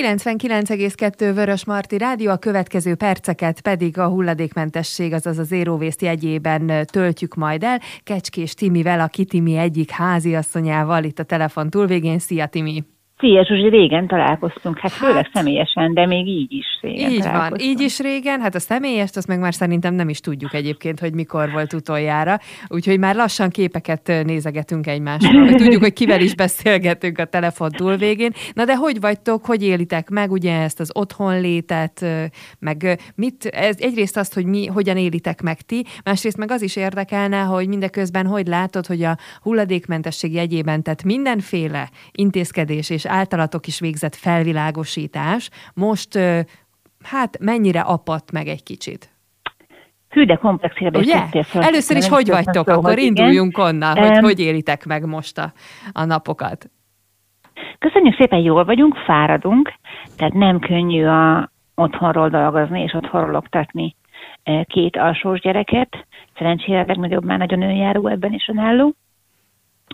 99,2 Vörösmarty Rádió, a következő perceket pedig a hulladékmentesség, azaz a Zero Waste jegyében töltjük majd el. Kecskés Timivel, a Kitimi egyik háziasszonyával itt a telefon túlvégén. Szia, Timi! Szia, Zsuzsi, régen találkoztunk, hát főleg személyesen, de még így is régen Így is régen, hát a személyest, azt meg már szerintem nem is tudjuk egyébként, hogy mikor volt utoljára, úgyhogy már lassan képeket nézegetünk egymásra, hogy tudjuk, hogy kivel is beszélgetünk a telefon túlvégén. Na de hogy vagytok, hogy élitek meg ugye ezt az otthonlétet, meg mit, ez egyrészt azt, hogy hogyan élitek meg ti, másrészt meg az is érdekelne, hogy mindeközben hogy látod, hogy a hulladékmentesség jegyében tett mindenféle intézkedés és általatok is végzett felvilágosítás most, hát mennyire apadt meg egy kicsit? Hű, de komplex érdés. Először is hogy vagytok? Akkor induljunk onnan, hogy hogy élitek meg most a napokat. Köszönjük szépen, jól vagyunk, fáradunk, tehát nem könnyű otthonról dolgozni és otthonról oktatni két alsós gyereket. Szerencsére a legnagyobb már nagyon önjáró ebben is önálló.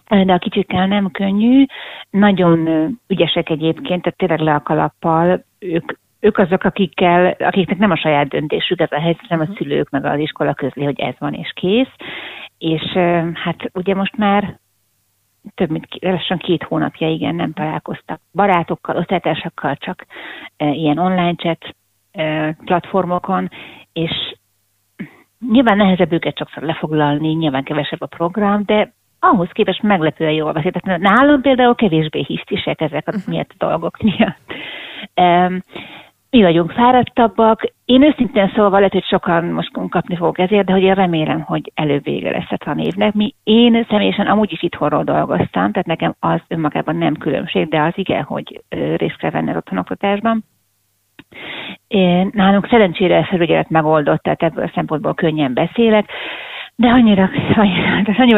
De a kicsikkel nem könnyű, nagyon ügyesek egyébként, tehát tényleg le a kalappal, ők azok, akiknek nem a saját döntésük ez a helyzet, hanem a szülők, meg az iskola közli, hogy ez van és kész. És hát ugye most már több mint lassan 2 hónapja, igen, nem találkoztak barátokkal, osztálytársakkal, csak ilyen online chat platformokon, és nyilván nehezebb őket sokszor lefoglalni, nyilván kevesebb a program, de ahhoz képest meglepően jól beszélt. Nálunk például kevésbé hisztisek ezek a miért dolgok miatt. Mi vagyunk fáradtabbak. Én őszintén szólva lehet, hogy sokan most kapni fogok ezért, de hogy én remélem, hogy előbb vége lesz a tanévnek. Én személyesen amúgy is itthonról dolgoztam, tehát nekem az önmagában nem különbség, de az igen, hogy részt kell venni az otthonoktatásban. Nálunk szerencsére a felügyelet megoldott, tehát ebből a szempontból könnyen beszélek. De annyira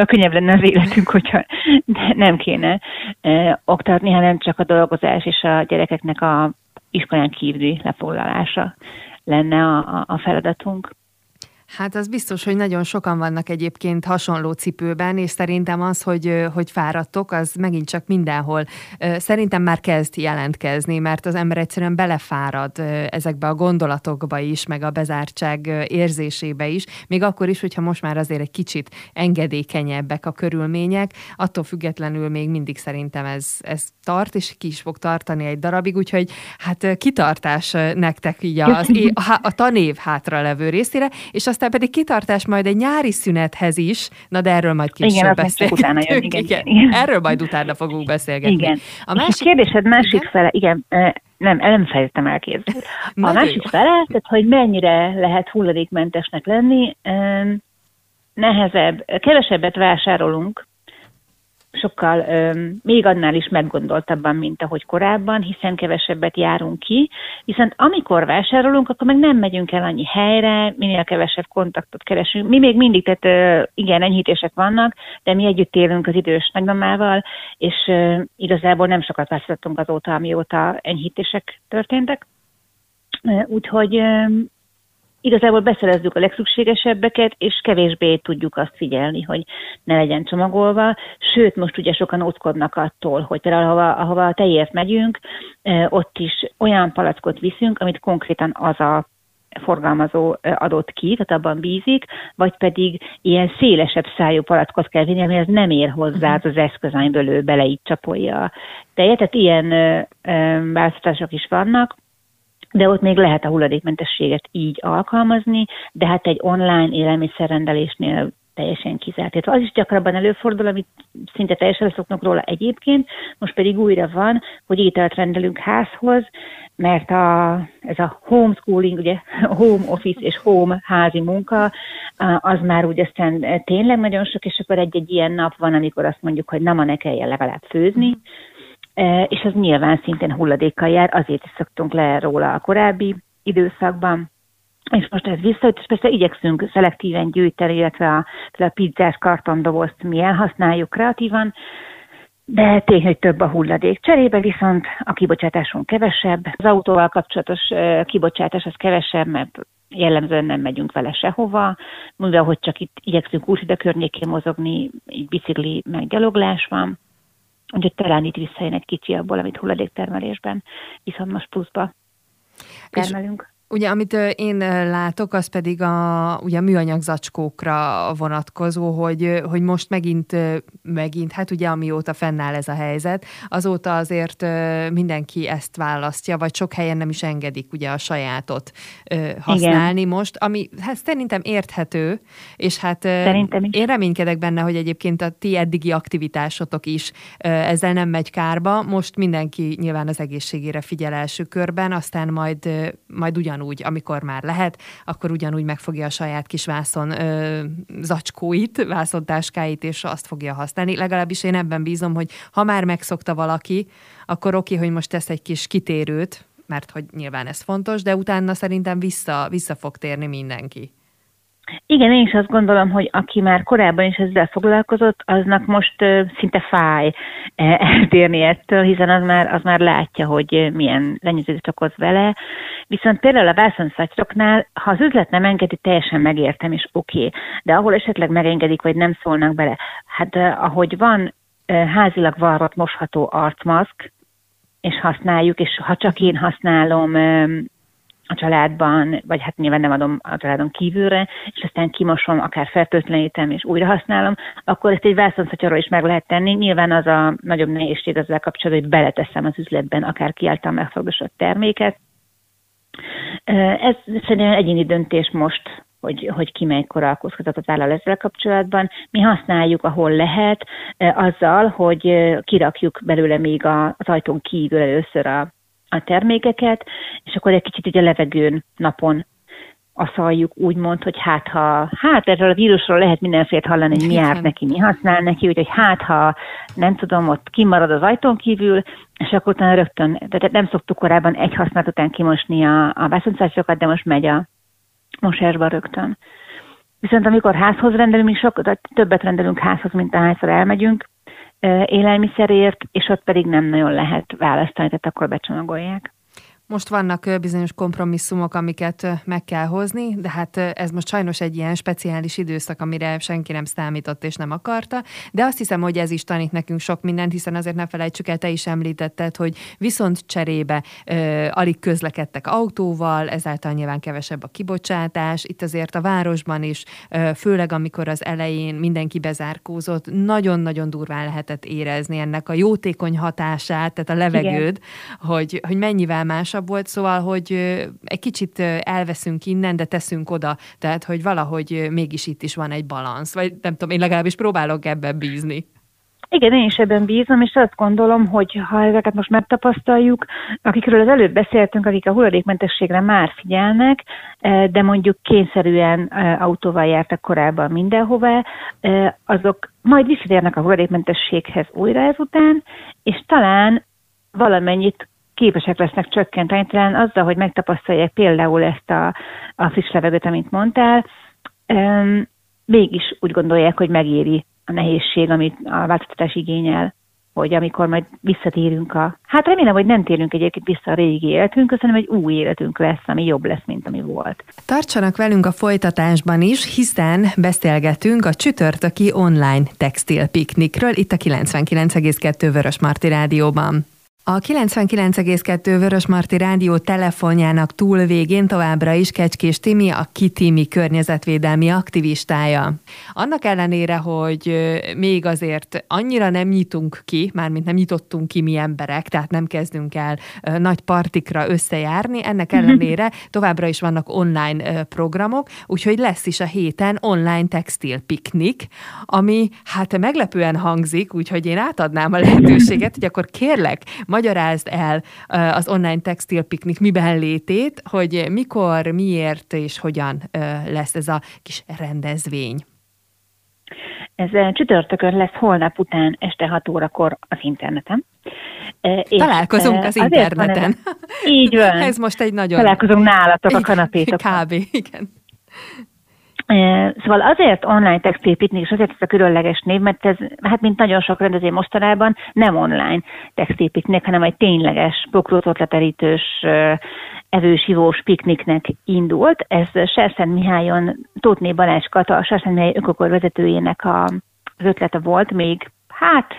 könnyebb lenne az életünk, hogyha nem kéne oktatni, hanem csak a dolgozás és a gyerekeknek a iskolán kívüli lefoglalása lenne a feladatunk. Hát az biztos, hogy nagyon sokan vannak egyébként hasonló cipőben, és szerintem az, hogy fáradtok, az megint csak mindenhol szerintem már kezd jelentkezni, mert az ember egyszerűen belefárad ezekbe a gondolatokba is, meg a bezártság érzésébe is, még akkor is, hogyha most már azért egy kicsit engedékenyebbek a körülmények, attól függetlenül még mindig szerintem ez tart, és ki is fog tartani egy darabig, úgyhogy hát kitartás nektek így a tanév hátra levő részére, és aztán pedig kitartás majd egy nyári szünethez is, na de erről majd később beszélgetünk. Igen. Erről majd utána fogunk beszélgetni. Igen. A kérdésed másik fele, igen, nem fejeztem el képzelni. A másik fele, tehát hogy mennyire lehet hulladékmentesnek lenni, nehezebb, kevesebbet vásárolunk, sokkal még annál is meggondoltabban, mint ahogy korábban, hiszen kevesebbet járunk ki, viszont amikor vásárolunk, akkor meg nem megyünk el annyi helyre, minél kevesebb kontaktot keresünk. Mi még mindig, tehát igen, enyhítések vannak, de mi együtt élünk az idős nagymamával, és igazából nem sokat változtattunk azóta, amióta enyhítések történtek. Úgyhogy igazából beszerezzük a legszükségesebbeket, és kevésbé tudjuk azt figyelni, hogy ne legyen csomagolva. Sőt, most ugye sokan óckodnak attól, hogy például ahova a tejért megyünk, ott is olyan palackot viszünk, amit konkrétan az a forgalmazó adott ki, tehát abban bízik, vagy pedig ilyen szélesebb szájú palackot kell vinni, ami az nem ér hozzá az eszköz, amiből ő bele így csapolja a tejet. Tehát ilyen változtatások is vannak, de ott még lehet a hulladékmentességet így alkalmazni, de hát egy online élelmiszerrendelésnél teljesen kizárt. Tehát az is gyakrabban előfordul, amit szinte teljesen leszoknak róla egyébként, most pedig újra van, hogy ételt rendelünk házhoz, mert ez a homeschooling, ugye home office és home házi munka, az már úgy aztán tényleg nagyon sok, és akkor egy ilyen nap van, amikor azt mondjuk, hogy na ma ne kelljen legalább főzni, és az nyilván szintén hulladékkal jár, azért is szoktunk le róla a korábbi időszakban, és most ez visszajött, és persze igyekszünk szelektíven gyűjteni, illetve a pizzás kartondobozt mi elhasználjuk kreatívan, de tény, hogy több a hulladék. Cserébe viszont a kibocsátásunk kevesebb, az autóval kapcsolatos kibocsátás az kevesebb, mert jellemzően nem megyünk vele sehova, mivel hogy csak itt igyekszünk úgy ide környékén mozogni, így bicikli meg gyaloglás van, Úgyhogy talán itt visszajön egy kicsi abból, amit hulladéktermelésben viszont most pluszba termelünk. Ugye, amit én látok, az pedig ugye a műanyag zacskókra vonatkozó, hogy most megint, hát ugye amióta fennáll ez a helyzet, azóta azért mindenki ezt választja, vagy sok helyen nem is engedik ugye a sajátot használni. Igen. Most, ami hát szerintem érthető, és hát én reménykedek benne, hogy egyébként a ti eddigi aktivitásotok is ezzel nem megy kárba. Most mindenki nyilván az egészségére figyel első körben, aztán majd ugyanúgy, amikor már lehet, akkor ugyanúgy megfogja a saját kis vászontáskáit, és azt fogja használni. Legalábbis én ebben bízom, hogy ha már megszokta valaki, akkor oké, hogy most tesz egy kis kitérőt, mert hogy nyilván ez fontos, de utána szerintem vissza fog térni mindenki. Igen, én is azt gondolom, hogy aki már korábban is ezzel foglalkozott, aznak most szinte fáj eltérni ettől, hiszen az már látja, hogy milyen lennyeződést okoz vele. Viszont például a vászonszatyroknál, ha az üzlet nem engedi, teljesen megértem, és oké. De ahol esetleg megengedik, vagy nem szólnak bele. Hát ahogy van házilag varrott mosható arcmaszk, és használjuk, és ha csak én használom a családban, vagy hát nyilván nem adom a családon kívülre, és aztán kimosom, akár fertőtlenítem, és újra használom, akkor ezt egy vászonszatyorról is meg lehet tenni. Nyilván az a nagyobb nehézség ezzel kapcsolatban, hogy beleteszem az üzletben, akár kiáltal megfordított terméket. Ez szerintem egyéni döntés most, hogy ki melykor alkózkodatot vállal ezzel kapcsolatban. Mi használjuk, ahol lehet, azzal, hogy kirakjuk belőle még az ajtón kívül először a termékeket, és akkor egy kicsit ugye levegőn, napon aszaljuk, úgymond, hogy hát erről a vírusról lehet mindenféle hallani, hogy mi járt neki, mi használ neki, úgyhogy ha nem tudom, ott kimarad az ajtón kívül, és akkor utána rögtön, tehát nem szoktuk korábban egy használat után kimosni a vászonszácsokat, de most megy a mosásba rögtön. Viszont amikor házhoz rendelünk, mi többet rendelünk házhoz, mint ahányszor elmegyünk élelmiszerért, és ott pedig nem nagyon lehet választani, tehát akkor becsomagolják. Most vannak bizonyos kompromisszumok, amiket meg kell hozni, de hát ez most sajnos egy ilyen speciális időszak, amire senki nem számított és nem akarta, de azt hiszem, hogy ez is tanít nekünk sok mindent, hiszen azért ne felejtsük el, te is említetted, hogy viszont cserébe alig közlekedtek autóval, ezáltal nyilván kevesebb a kibocsátás, itt azért a városban is, főleg amikor az elején mindenki bezárkózott, nagyon-nagyon durván lehetett érezni ennek a jótékony hatását, tehát a levegőd, hogy mennyivel másabb volt, szóval, hogy egy kicsit elveszünk innen, de teszünk oda, tehát, hogy valahogy mégis itt is van egy balansz, vagy nem tudom, én legalábbis próbálok ebben bízni. Igen, én is ebben bízom, és azt gondolom, hogy ha ezeket most megtapasztaljuk, akikről az előbb beszéltünk, akik a hulladékmentességre már figyelnek, de mondjuk kényszerűen autóval jártak korábban mindenhová, azok majd visszatérnek a hulladékmentességhez újra ezután, és talán valamennyit képesek lesznek csökkenteni, talán azzal, hogy megtapasztalják például ezt a friss levegőt, amit mondtál, mégis úgy gondolják, hogy megéri a nehézség, amit a változtatás igényel, hogy amikor majd visszatérünk hát remélem, hogy nem térünk egyébként vissza a régi életünkhöz, hanem egy új életünk lesz, ami jobb lesz, mint ami volt. Tartsanak velünk a folytatásban is, hiszen beszélgetünk a csütörtöki online textilpiknikről, itt a 99,2 Vörösmarty Rádióban. A 99,2 Vörösmarty Rádió telefonjának túlvégén továbbra is Kecskés Timi, a Kitimi környezetvédelmi aktivistája. Annak ellenére, hogy még azért annyira nem nyitunk ki, mármint nem nyitottunk ki mi emberek, tehát nem kezdünk el nagy partikra összejárni, ennek ellenére továbbra is vannak online programok, úgyhogy lesz is a héten online textilpiknik, ami hát meglepően hangzik, úgyhogy én átadnám a lehetőséget, hogy akkor kérlek, magyarázd el az online textilpiknik miben létét, hogy mikor, miért és hogyan lesz ez a kis rendezvény. Ez csütörtökön lesz, holnap után este 6 órakor az interneten. Találkozunk az interneten. Így van. Ez most egy nagyon... Találkozunk nálatok a kanapétokon. Kb. Igen. Szóval azért online textilpiknik, és azért ez a különleges név, mert ez, hát mint nagyon sok rendezvény mostanában, nem online textilpiknik, hanem egy tényleges, pokrócot leterítős, evős-ivós pikniknek indult. Ez Sasszentmihályon Tóthné Balázs Kata, a Sasszentmihály ökokör vezetőjének az ötlete volt még, hát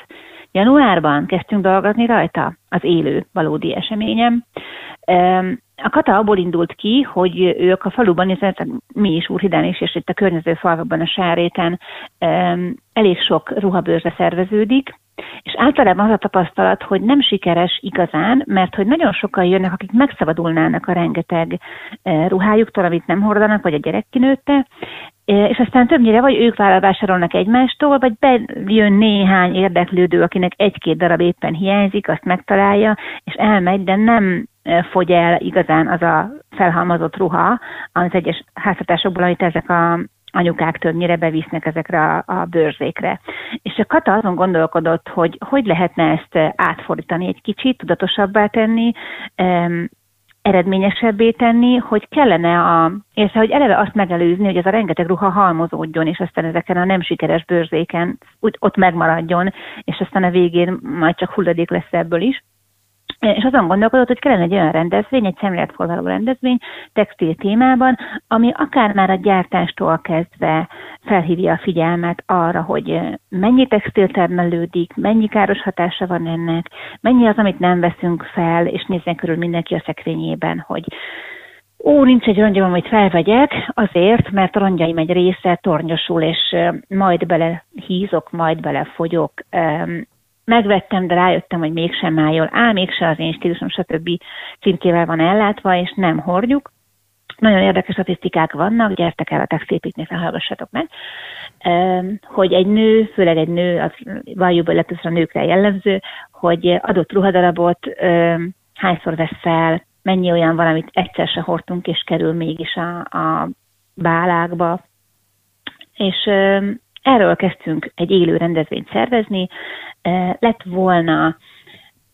Januárban kezdtünk dolgozni rajta az élő valódi eseményem. A Kata abból indult ki, hogy ők a faluban, illetve mi is Úrhidán és itt a környező falvakban, a Sáréten elég sok ruhabőrze szerveződik, és általában az a tapasztalat, hogy nem sikeres igazán, mert hogy nagyon sokan jönnek, akik megszabadulnának a rengeteg ruhájuktól, amit nem hordanak, vagy a gyerek kinőtte, és aztán többnyire vagy ők vásárolnak egymástól, vagy bejön néhány érdeklődő, akinek egy-két darab éppen hiányzik, azt megtalálja, és elmegy, de nem fogy el igazán az a felhalmozott ruha az egyes háztartásokból, amit ezek a anyukák többnyire bevisznek ezekre a bőrzékre. És a Kata azon gondolkodott, hogy hogy lehetne ezt átfordítani egy kicsit, tudatosabbá tenni, eredményesebbé tenni, hogy kellene érte, hogy eleve azt megelőzni, hogy ez a rengeteg ruha halmozódjon, és aztán ezeken a nem sikeres bőrzéken ott megmaradjon, és aztán a végén majd csak hulladék lesz ebből is. És azon gondolkodott, hogy kellene egy olyan rendezvény, egy szemléletformáló rendezvény textil témában, ami akár már a gyártástól kezdve felhívja a figyelmet arra, hogy mennyi textil termelődik, mennyi káros hatása van ennek, mennyi az, amit nem veszünk fel, és nézzen körül mindenki a szekrényében, hogy nincs egy rongyom, amit felvegyek, azért, mert a rongyaim egy része tornyosul, és majd bele hízok, majd bele fogyok. Megvettem, de rájöttem, hogy mégsem áll jól, mégse az én stílusom, stb. Címkével van ellátva, és nem hordjuk. Nagyon érdekes statisztikák vannak, gyertek el a textilpiknikre, hallgassatok meg, hogy egy nő, főleg egy nő, az valójában illetve a nőkre jellemző, hogy adott ruhadarabot hányszor vesz fel, mennyi olyan valamit egyszer se hordtunk, és kerül mégis a bálákba. És erről kezdtünk egy élő rendezvényt szervezni. Lett volna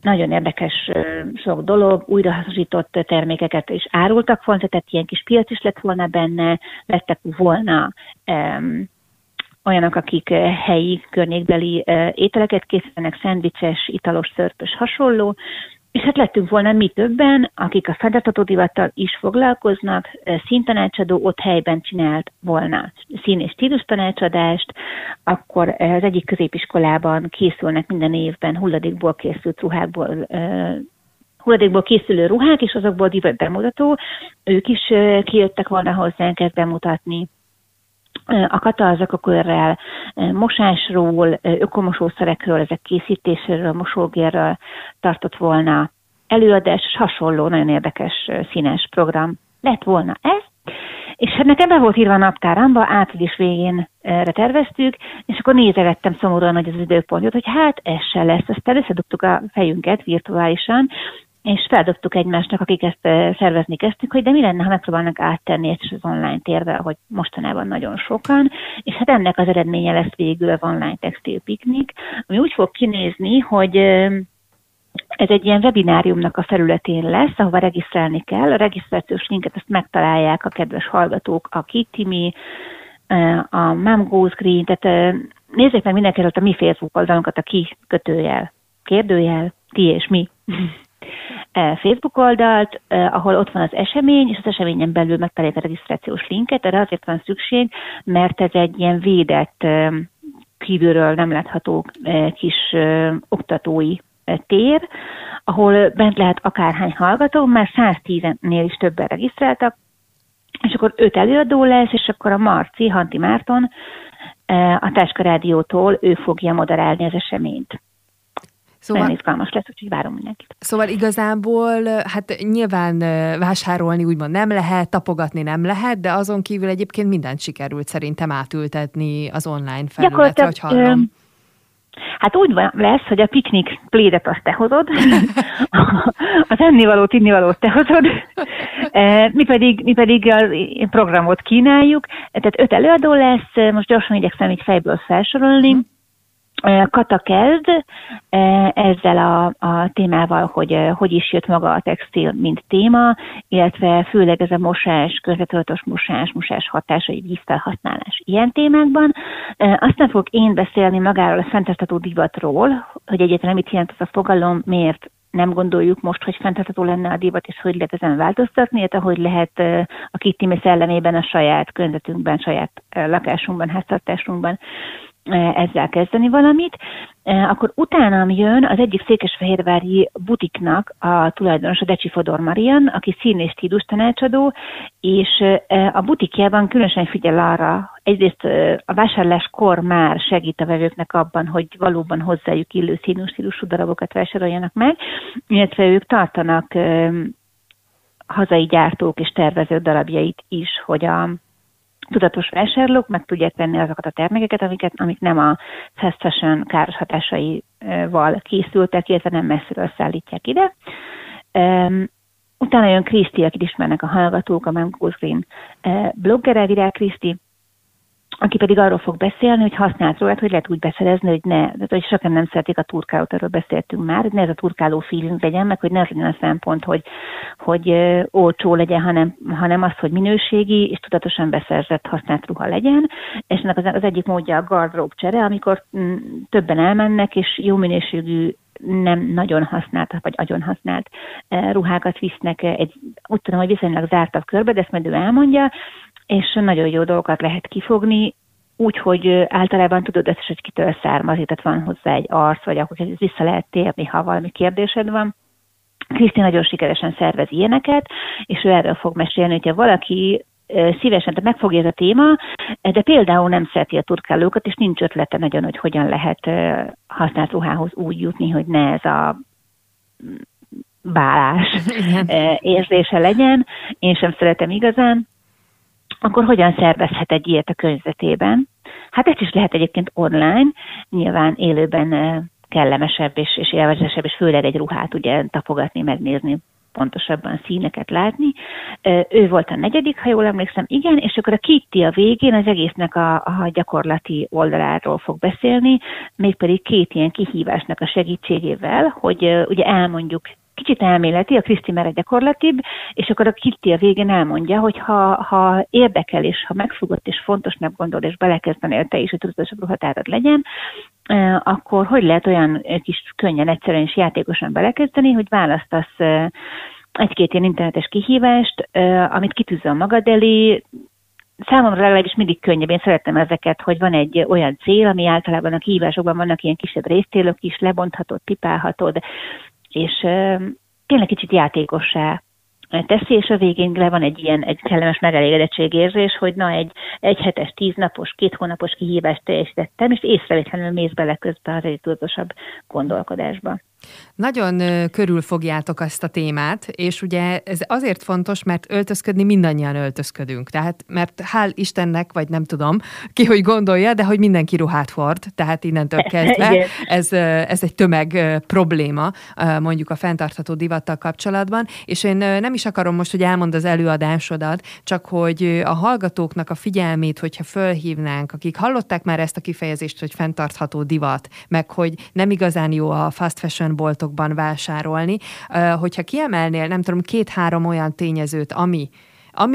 nagyon érdekes sok dolog, újrahasznosított termékeket is árultak volna, tehát ilyen kis piac is lett volna benne, lettek volna olyanok, akik helyi, környékbeli ételeket készítenek, szendvicses, italos, szörpös, hasonló, és hát lettünk volna mi többen, akik a fenntartható divattal is foglalkoznak, színtanácsadó ott helyben csinált volna szín- és stílustanácsadást, akkor az egyik középiskolában készülnek minden évben hulladékból készülő ruhák, és azokból divat bemutató, ők is kijöttek volna hozzánk ezt bemutatni. A Kata az ökokörrel, mosásról, ökomosószerekről, ezek készítéséről, mosógérről tartott volna előadás, és hasonló, nagyon érdekes színes program lett volna ez. És hát nekem be volt írva a naptáramba, április végénre terveztük, és akkor nézegettem szomorúan, hogy az időpontját, hogy hát ez se lesz. Aztán összedugtuk a fejünket virtuálisan, és feldobtuk egymásnak, akik ezt szervezni kezdtük, hogy de mi lenne, ha megpróbálnak áttenni ezt az online térbe, ahogy mostanában nagyon sokan, és hát ennek az eredménye lesz végül az online textilpiknik, ami úgy fog kinézni, hogy ez egy ilyen webináriumnak a felületén lesz, ahova regisztrálni kell. A regisztrációs linket azt megtalálják a kedves hallgatók, a Kitimi, a Mom Goes Green, tehát nézzék meg mindenki előtt a mi Facebook oldalunkat, a kikötőjel, kérdőjel, ti és mi Facebook oldalt, ahol ott van az esemény, és az eseményen belül megtalálják a regisztrációs linket, erre azért van szükség, mert ez egy ilyen védett, kívülről nem látható kis oktatói tér, ahol bent lehet akárhány hallgató, már 110-nél is többen regisztráltak, és akkor 5 előadó lesz, és akkor a Marci, Hanti Márton a Táska Rádiótól ő fogja moderálni az eseményt. Szóval, nagyon izgalmas lesz, úgyhogy várom mindenkit. Szóval igazából, hát nyilván vásárolni úgymond nem lehet, tapogatni nem lehet, de azon kívül egyébként mindent sikerült szerintem átültetni az online felületre, hogy hallom. Hát úgy van, lesz, hogy a piknik plédet azt te hozod, az ennivalót, innivalót te hozod, mi pedig a programot kínáljuk, tehát 5 előadó lesz, most gyorsan igyekszem így fejből felsorolni. Kata kezd ezzel a témával, hogy is jött maga a textil, mint téma, illetve főleg ez a mosás, környezettudatos mosás, mosás hatásai, vízfelhasználás ilyen témákban. Aztán fogok én beszélni magáról a fenntartható divatról, hogy egyáltalán mit jelent ez a fogalom, miért nem gondoljuk most, hogy fenntartható lenne a divat, és hogy lehet ezen változtatni, illetve hogy lehet a Kitimi szellemében, a saját környezetünkben, saját lakásunkban, háztartásunkban ezzel kezdeni valamit. Akkor utánam jön az egyik székesfehérvári butiknak a tulajdonos, a Decsifodor Marian, aki szín- és stílus tanácsadó, és a butikjában különösen figyel arra, egyrészt a vásárláskor már segít a vevőknek abban, hogy valóban hozzájuk illő színű-stílusú darabokat vásároljanak meg, illetve ők tartanak hazai gyártók és tervezők darabjait is, hogy a tudatos vásárlók meg tudják venni azokat a termékeket, amik nem a fast fashion káros hatásaival készültek, illetve nem messziről szállítják ide. Utána jön Kriszti, akit ismernek a hallgatók, a Mom Goes Green bloggere, Virág Kriszti, aki pedig arról fog beszélni, hogy használt róla, hogy lehet úgy beszerezni, hogy ne, tehát hogy sokan nem szeretik a turkálót, erről beszéltünk már, hogy ne ez a turkáló feeling legyen, meg hogy ne az legyen a szempont, hogy olcsó legyen, hanem az, hogy minőségi és tudatosan beszerzett használt ruha legyen, és ennek az egyik módja a gardrób csere, amikor többen elmennek, és jó minőségű, nem nagyon használt, vagy agyon használt ruhákat visznek, úgy tudom, hogy viszonylag zártabb körbe, de ezt majd ő elmondja, és nagyon jó dolgokat lehet kifogni, úgyhogy általában tudod ezt is, hogy kitől származik, tehát van hozzá egy arc, vagy akkor vissza lehet térni, ha valami kérdésed van. Kriszti nagyon sikeresen szervez ilyeneket, és ő erről fog mesélni, hogyha valaki szívesen, tehát megfogja ez a téma, de például nem szereti a turkálókat, és nincs ötlete nagyon, hogy hogyan lehet használt ruhához úgy jutni, hogy ne ez a bálás érzése legyen. Én sem szeretem igazán. Akkor hogyan szervezhet egy ilyet a környezetében? Hát ezt is lehet egyébként online, nyilván élőben kellemesebb és élvezetesebb, és főleg egy ruhát ugye tapogatni, megnézni, pontosabban színeket látni. Ő volt a negyedik, ha jól emlékszem, igen, és akkor a Kitty a végén az egésznek a gyakorlati oldaláról fog beszélni, mégpedig két ilyen kihívásnak a segítségével, hogy ugye elmondjuk, kicsit elméleti, a Kriszti már gyakorlatibb, és akkor a Kitty a végén elmondja, hogy ha érdekel, és ha megfogott, és fontosnak gondol, és belekezdenél te is, hogy tudatosabb ruhatárad legyen, akkor hogy lehet olyan kis könnyen, egyszerűen és játékosan belekezdeni, hogy választasz egy-két ilyen internetes kihívást, amit kitűzöl magad elé. Számomra legalábbis mindig könnyebb, én szeretem ezeket, hogy van egy olyan cél, ami általában a kihívásokban vannak ilyen kisebb részcélok is, lebonthatod, pipálhatod, és tényleg kicsit játékossá teszi, és a végén le van egy ilyen egy kellemes megelégedettségérzés, hogy na egy hetes, 10 napos, 2 hónapos kihívást teljesítettem, és észrevétlenül mész bele közben az egy tudatosabb gondolkodásba. Nagyon körülfogjátok ezt a témát, és ugye ez azért fontos, mert öltözködni mindannyian öltözködünk. Tehát, mert hál' Istennek, vagy nem tudom ki, hogy gondolja, de hogy mindenki ruhát hord, tehát innentől kezdve ez egy tömeg probléma, mondjuk a fenntartható divattal kapcsolatban, és én nem is akarom most, hogy elmond az előadásodat, csak hogy a hallgatóknak a figyelmét, hogyha fölhívnánk, akik hallották már ezt a kifejezést, hogy fenntartható divat, meg hogy nem igazán jó a fast fashion boltokban vásárolni. Hogyha kiemelnél, nem tudom, 2-3 olyan tényezőt, ami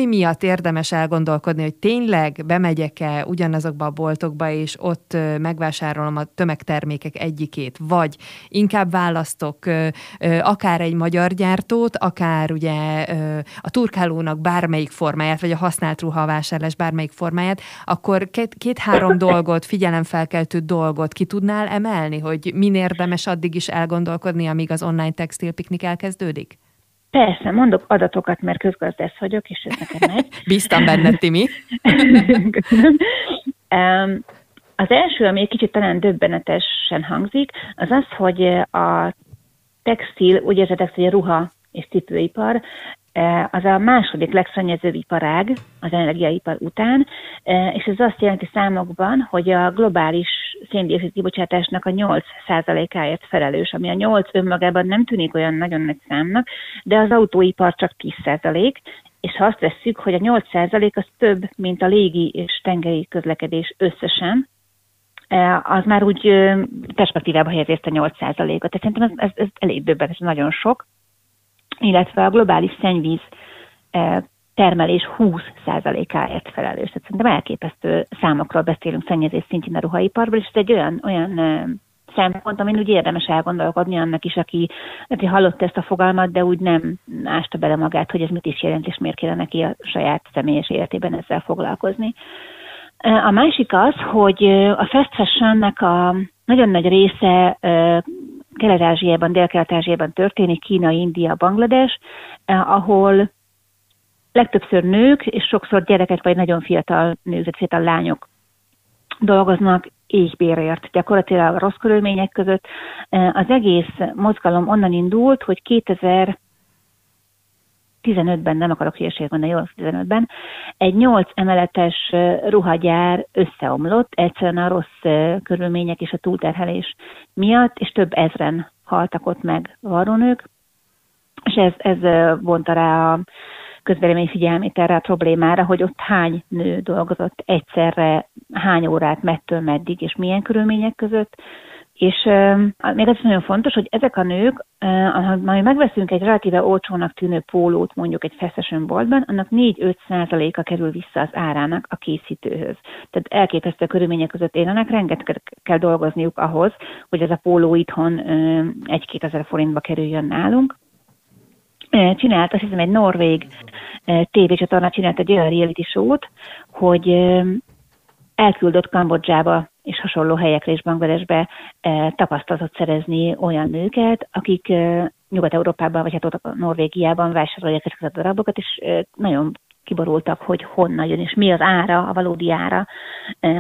miatt érdemes elgondolkodni, hogy tényleg bemegyek-e ugyanazokba a boltokba, és ott megvásárolom a tömegtermékek egyikét, vagy inkább választok akár egy magyar gyártót, akár ugye a turkálónak bármelyik formáját, vagy a használt ruhavásárlás bármelyik formáját, akkor 2-3 dolgot, figyelemfelkeltő dolgot ki tudnál emelni, hogy min érdemes addig is elgondolkodni, amíg az online textilpiknik elkezdődik? Persze, mondok adatokat, mert közgazdász vagyok, és ez nekem megy. Bíztam benned, Timi. Az első, ami egy kicsit talán döbbenetesen hangzik, az az, hogy a textil, úgy értetek, hogy a ruha és cipőipar, az a második legszennyezőbb iparág az energiaipar után, és ez azt jelenti számokban, hogy a globális széndioxid kibocsátásnak a 8%-áért felelős, ami a 8 önmagában nem tűnik olyan nagyon nagy számnak, de az autóipar csak 10%, és ha azt vesszük, hogy a 8% az több, mint a légi és tengeri közlekedés összesen, az már úgy perspektívába helyezi ezt a 8%-ot. Tehát szerintem ez elég döbbenetes, ez nagyon sok. Illetve a globális szennyvíz termelés 20%-áért felelős. Tehát szerintem elképesztő számokról beszélünk szennyezés szintjén a ruhaiparból, és ez egy olyan szempont, amin úgy érdemes elgondolkodni annak is, aki hallotta ezt a fogalmat, de úgy nem ásta bele magát, hogy ez mit is jelent, és miért kéne neki a saját személyes életében ezzel foglalkozni. A másik az, hogy a fast fashionnek a nagyon nagy része Kelet-Ázsiában, Dél-Kelet-Ázsiában történik, Kína, India, Banglades, ahol legtöbbször nők, és sokszor gyerekek vagy nagyon fiatal nők, vagy fiatal lányok dolgoznak éhbérért, gyakorlatilag rossz körülmények között. Az egész mozgalom onnan indult, hogy 2015-ben, nem akarok hülyeséget mondani, jól 15-ben, egy 8 emeletes ruhagyár összeomlott, egyszerűen a rossz körülmények és a túlterhelés miatt, és több ezren haltak ott meg varrónők, és ez vonta rá a közvélemény figyelmét erre a problémára, hogy ott hány nő dolgozott egyszerre, hány órát, mettől meddig, és milyen körülmények között. És még az is nagyon fontos, hogy ezek a nők, ha megveszünk egy relatíve olcsónak tűnő pólót mondjuk egy fast fashion boltban, annak 4-5%-a kerül vissza az árának a készítőhöz. Tehát elképesztő körülmények között élnek, rengeteget kell dolgozniuk ahhoz, hogy ez a póló itthon 1-2 ezer forintba kerüljön nálunk. Csinált, azt hiszem, egy norvég tévécsatorna csinált egy olyan reality show-t, hogy elküldött Kambodzsába és hasonló helyekre és Bangladesbe tapasztalatot szerezni olyan nőket, akik Nyugat-Európában, vagy hát ott Norvégiában vásárolják ezeket a darabokat, és nagyon kiborultak, hogy honnan jön, és mi az ára, a valódi ára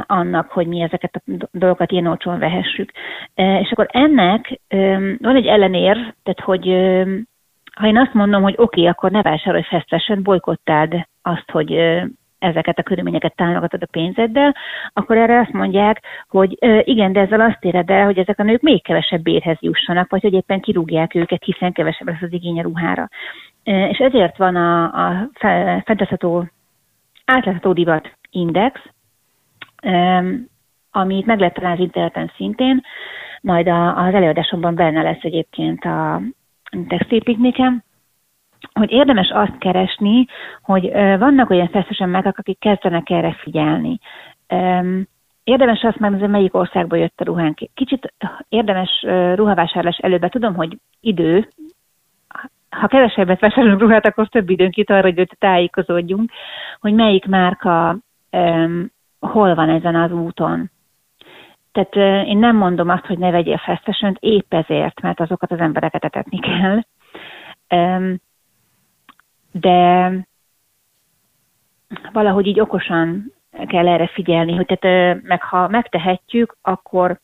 annak, hogy mi ezeket a dolgokat ilyen olcsón vehessük. És akkor ennek van egy ellenérv, tehát hogy ha én azt mondom, hogy oké, akkor ne vásárolj fast fashion, bojkottáld azt, hogy ezeket a körülményeket támogatod a pénzeddel, akkor erre azt mondják, hogy igen, de ezzel azt éred el, hogy ezek a nők még kevesebb bérhez jussanak, vagy hogy éppen kirúgják őket, hiszen kevesebb lesz az igény a ruhára. És ezért van a fenntartható, átlátható divat index, amit meg lehet találni az interneten szintén, majd az előadásomban benne lesz egyébként a Textilpikniken, hogy érdemes azt keresni, hogy vannak olyan feszültségek, akik kezdenek erre figyelni. Érdemes azt megnézni, melyik országból jött a ruhánk. Kicsit érdemes ruhavásárlás előbb, tudom, hogy idő, ha kevesebbet vásárolunk ruhát, akkor több időnk itt arra, hogy tájékozódjunk, hogy melyik márka hol van ezen az úton. Tehát én nem mondom azt, hogy ne vegyél fast fashion-t, épp ezért, mert azokat az embereket etetni kell. De valahogy így okosan kell erre figyelni, hogy tehát, meg ha megtehetjük, akkor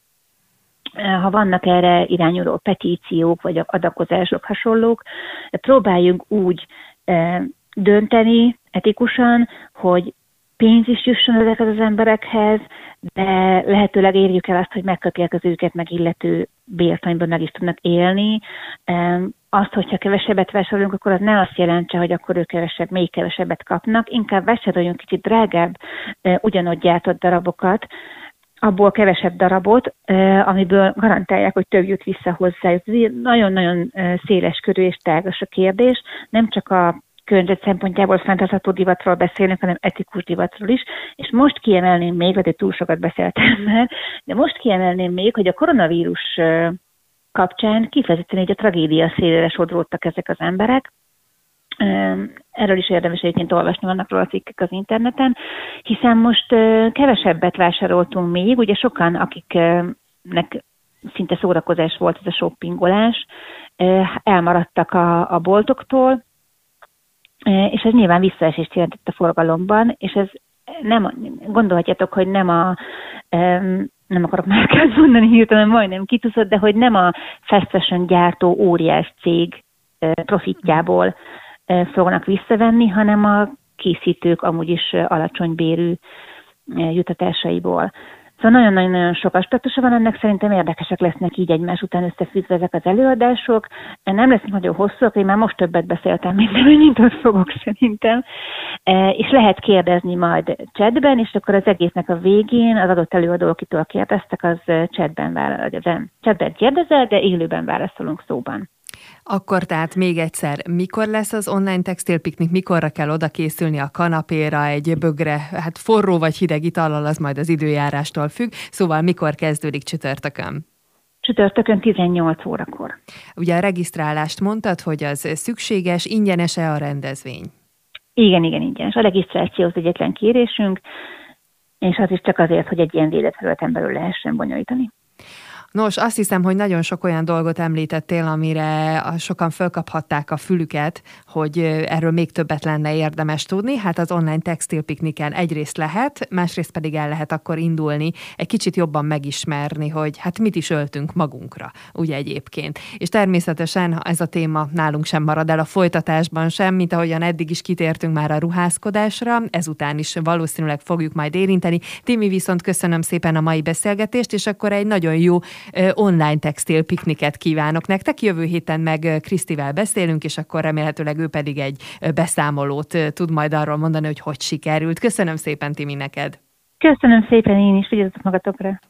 ha vannak erre irányuló petíciók, vagy adakozások, hasonlók, próbáljunk úgy dönteni etikusan, hogy pénz is jusson ezekhez az emberekhez, de lehetőleg érjük el azt, hogy megkapják az őket meg illető bértanyban meg is tudnak élni. Azt, hogyha kevesebbet vásárolunk, akkor az ne azt jelentse, hogy akkor ők még kevesebbet kapnak, inkább vásároljunk kicsit drágább, ugyanott gyártott darabokat, abból kevesebb darabot, amiből garantálják, hogy több jut vissza hozzájuk. Ez nagyon-nagyon széles körű és tágas a kérdés, nem csak a környezet szempontjából fenntartható divatról beszélünk, hanem etikus divatról is, és most kiemelném még, vagy túl sokat beszéltem már, de most kiemelném még, hogy a koronavírus kapcsán kifejezetten így a tragédia szélére sodródtak ezek az emberek. Erről is érdemes egyébként olvasni, vannak róla cikkek az interneten, hiszen most kevesebbet vásároltunk még, ugye sokan, akiknek szinte szórakozás volt ez a shoppingolás, elmaradtak a boltoktól, és ez nyilván visszaesést jelentett a forgalomban, és ez nem, gondolhatjátok, hogy nem akarok márkát mondani hirtelen, majdnem kituszott, de hogy nem a fast fashion gyártó óriás cég profitjából fognak visszavenni, hanem a készítők amúgy is alacsony bérű jutatásaiból. Szóval nagyon-nagyon sok aspektusa van ennek, szerintem érdekesek lesznek így egymás után összefűzve ezek az előadások. Nem lesznek nagyon hosszúak, én már most többet beszéltem, mint ott fogok szerintem. És lehet kérdezni majd chatben, és akkor az egésznek a végén az adott előadó, akitől kérdeztek, az chatben kérdezel, de élőben válaszolunk szóban. Akkor tehát még egyszer, mikor lesz az online textilpiknik, mikorra kell oda készülni a kanapéra, egy bögre, hát forró vagy hideg itallal, az majd az időjárástól függ, szóval mikor kezdődik csütörtökön? Csütörtökön 18 órakor. Ugye a regisztrálást mondtad, hogy az szükséges, ingyenes-e a rendezvény? Igen, ingyenes. A regisztrációhoz egyetlen kérésünk, és az is csak azért, hogy egy ilyen védett területen belül lehessen bonyolítani. Nos, azt hiszem, hogy nagyon sok olyan dolgot említettél, amire sokan fölkaphatták a fülüket, hogy erről még többet lenne érdemes tudni. Hát az online textilpikniken egyrészt lehet, másrészt pedig el lehet akkor indulni, egy kicsit jobban megismerni, hogy hát mit is öltünk magunkra, ugye egyébként. És természetesen ez a téma nálunk sem marad el a folytatásban sem, mint ahogyan eddig is kitértünk már a ruházkodásra, ezután is valószínűleg fogjuk majd érinteni. Timi, viszont köszönöm szépen a mai beszélgetést, és akkor egy nagyon jó online textil pikniket kívánok nektek. Jövő héten meg Krisztivel beszélünk, és akkor remélhetőleg ő pedig egy beszámolót tud majd arról mondani, hogy sikerült. Köszönöm szépen, Timi, neked. Köszönöm szépen én is, figyeljetek magatokra.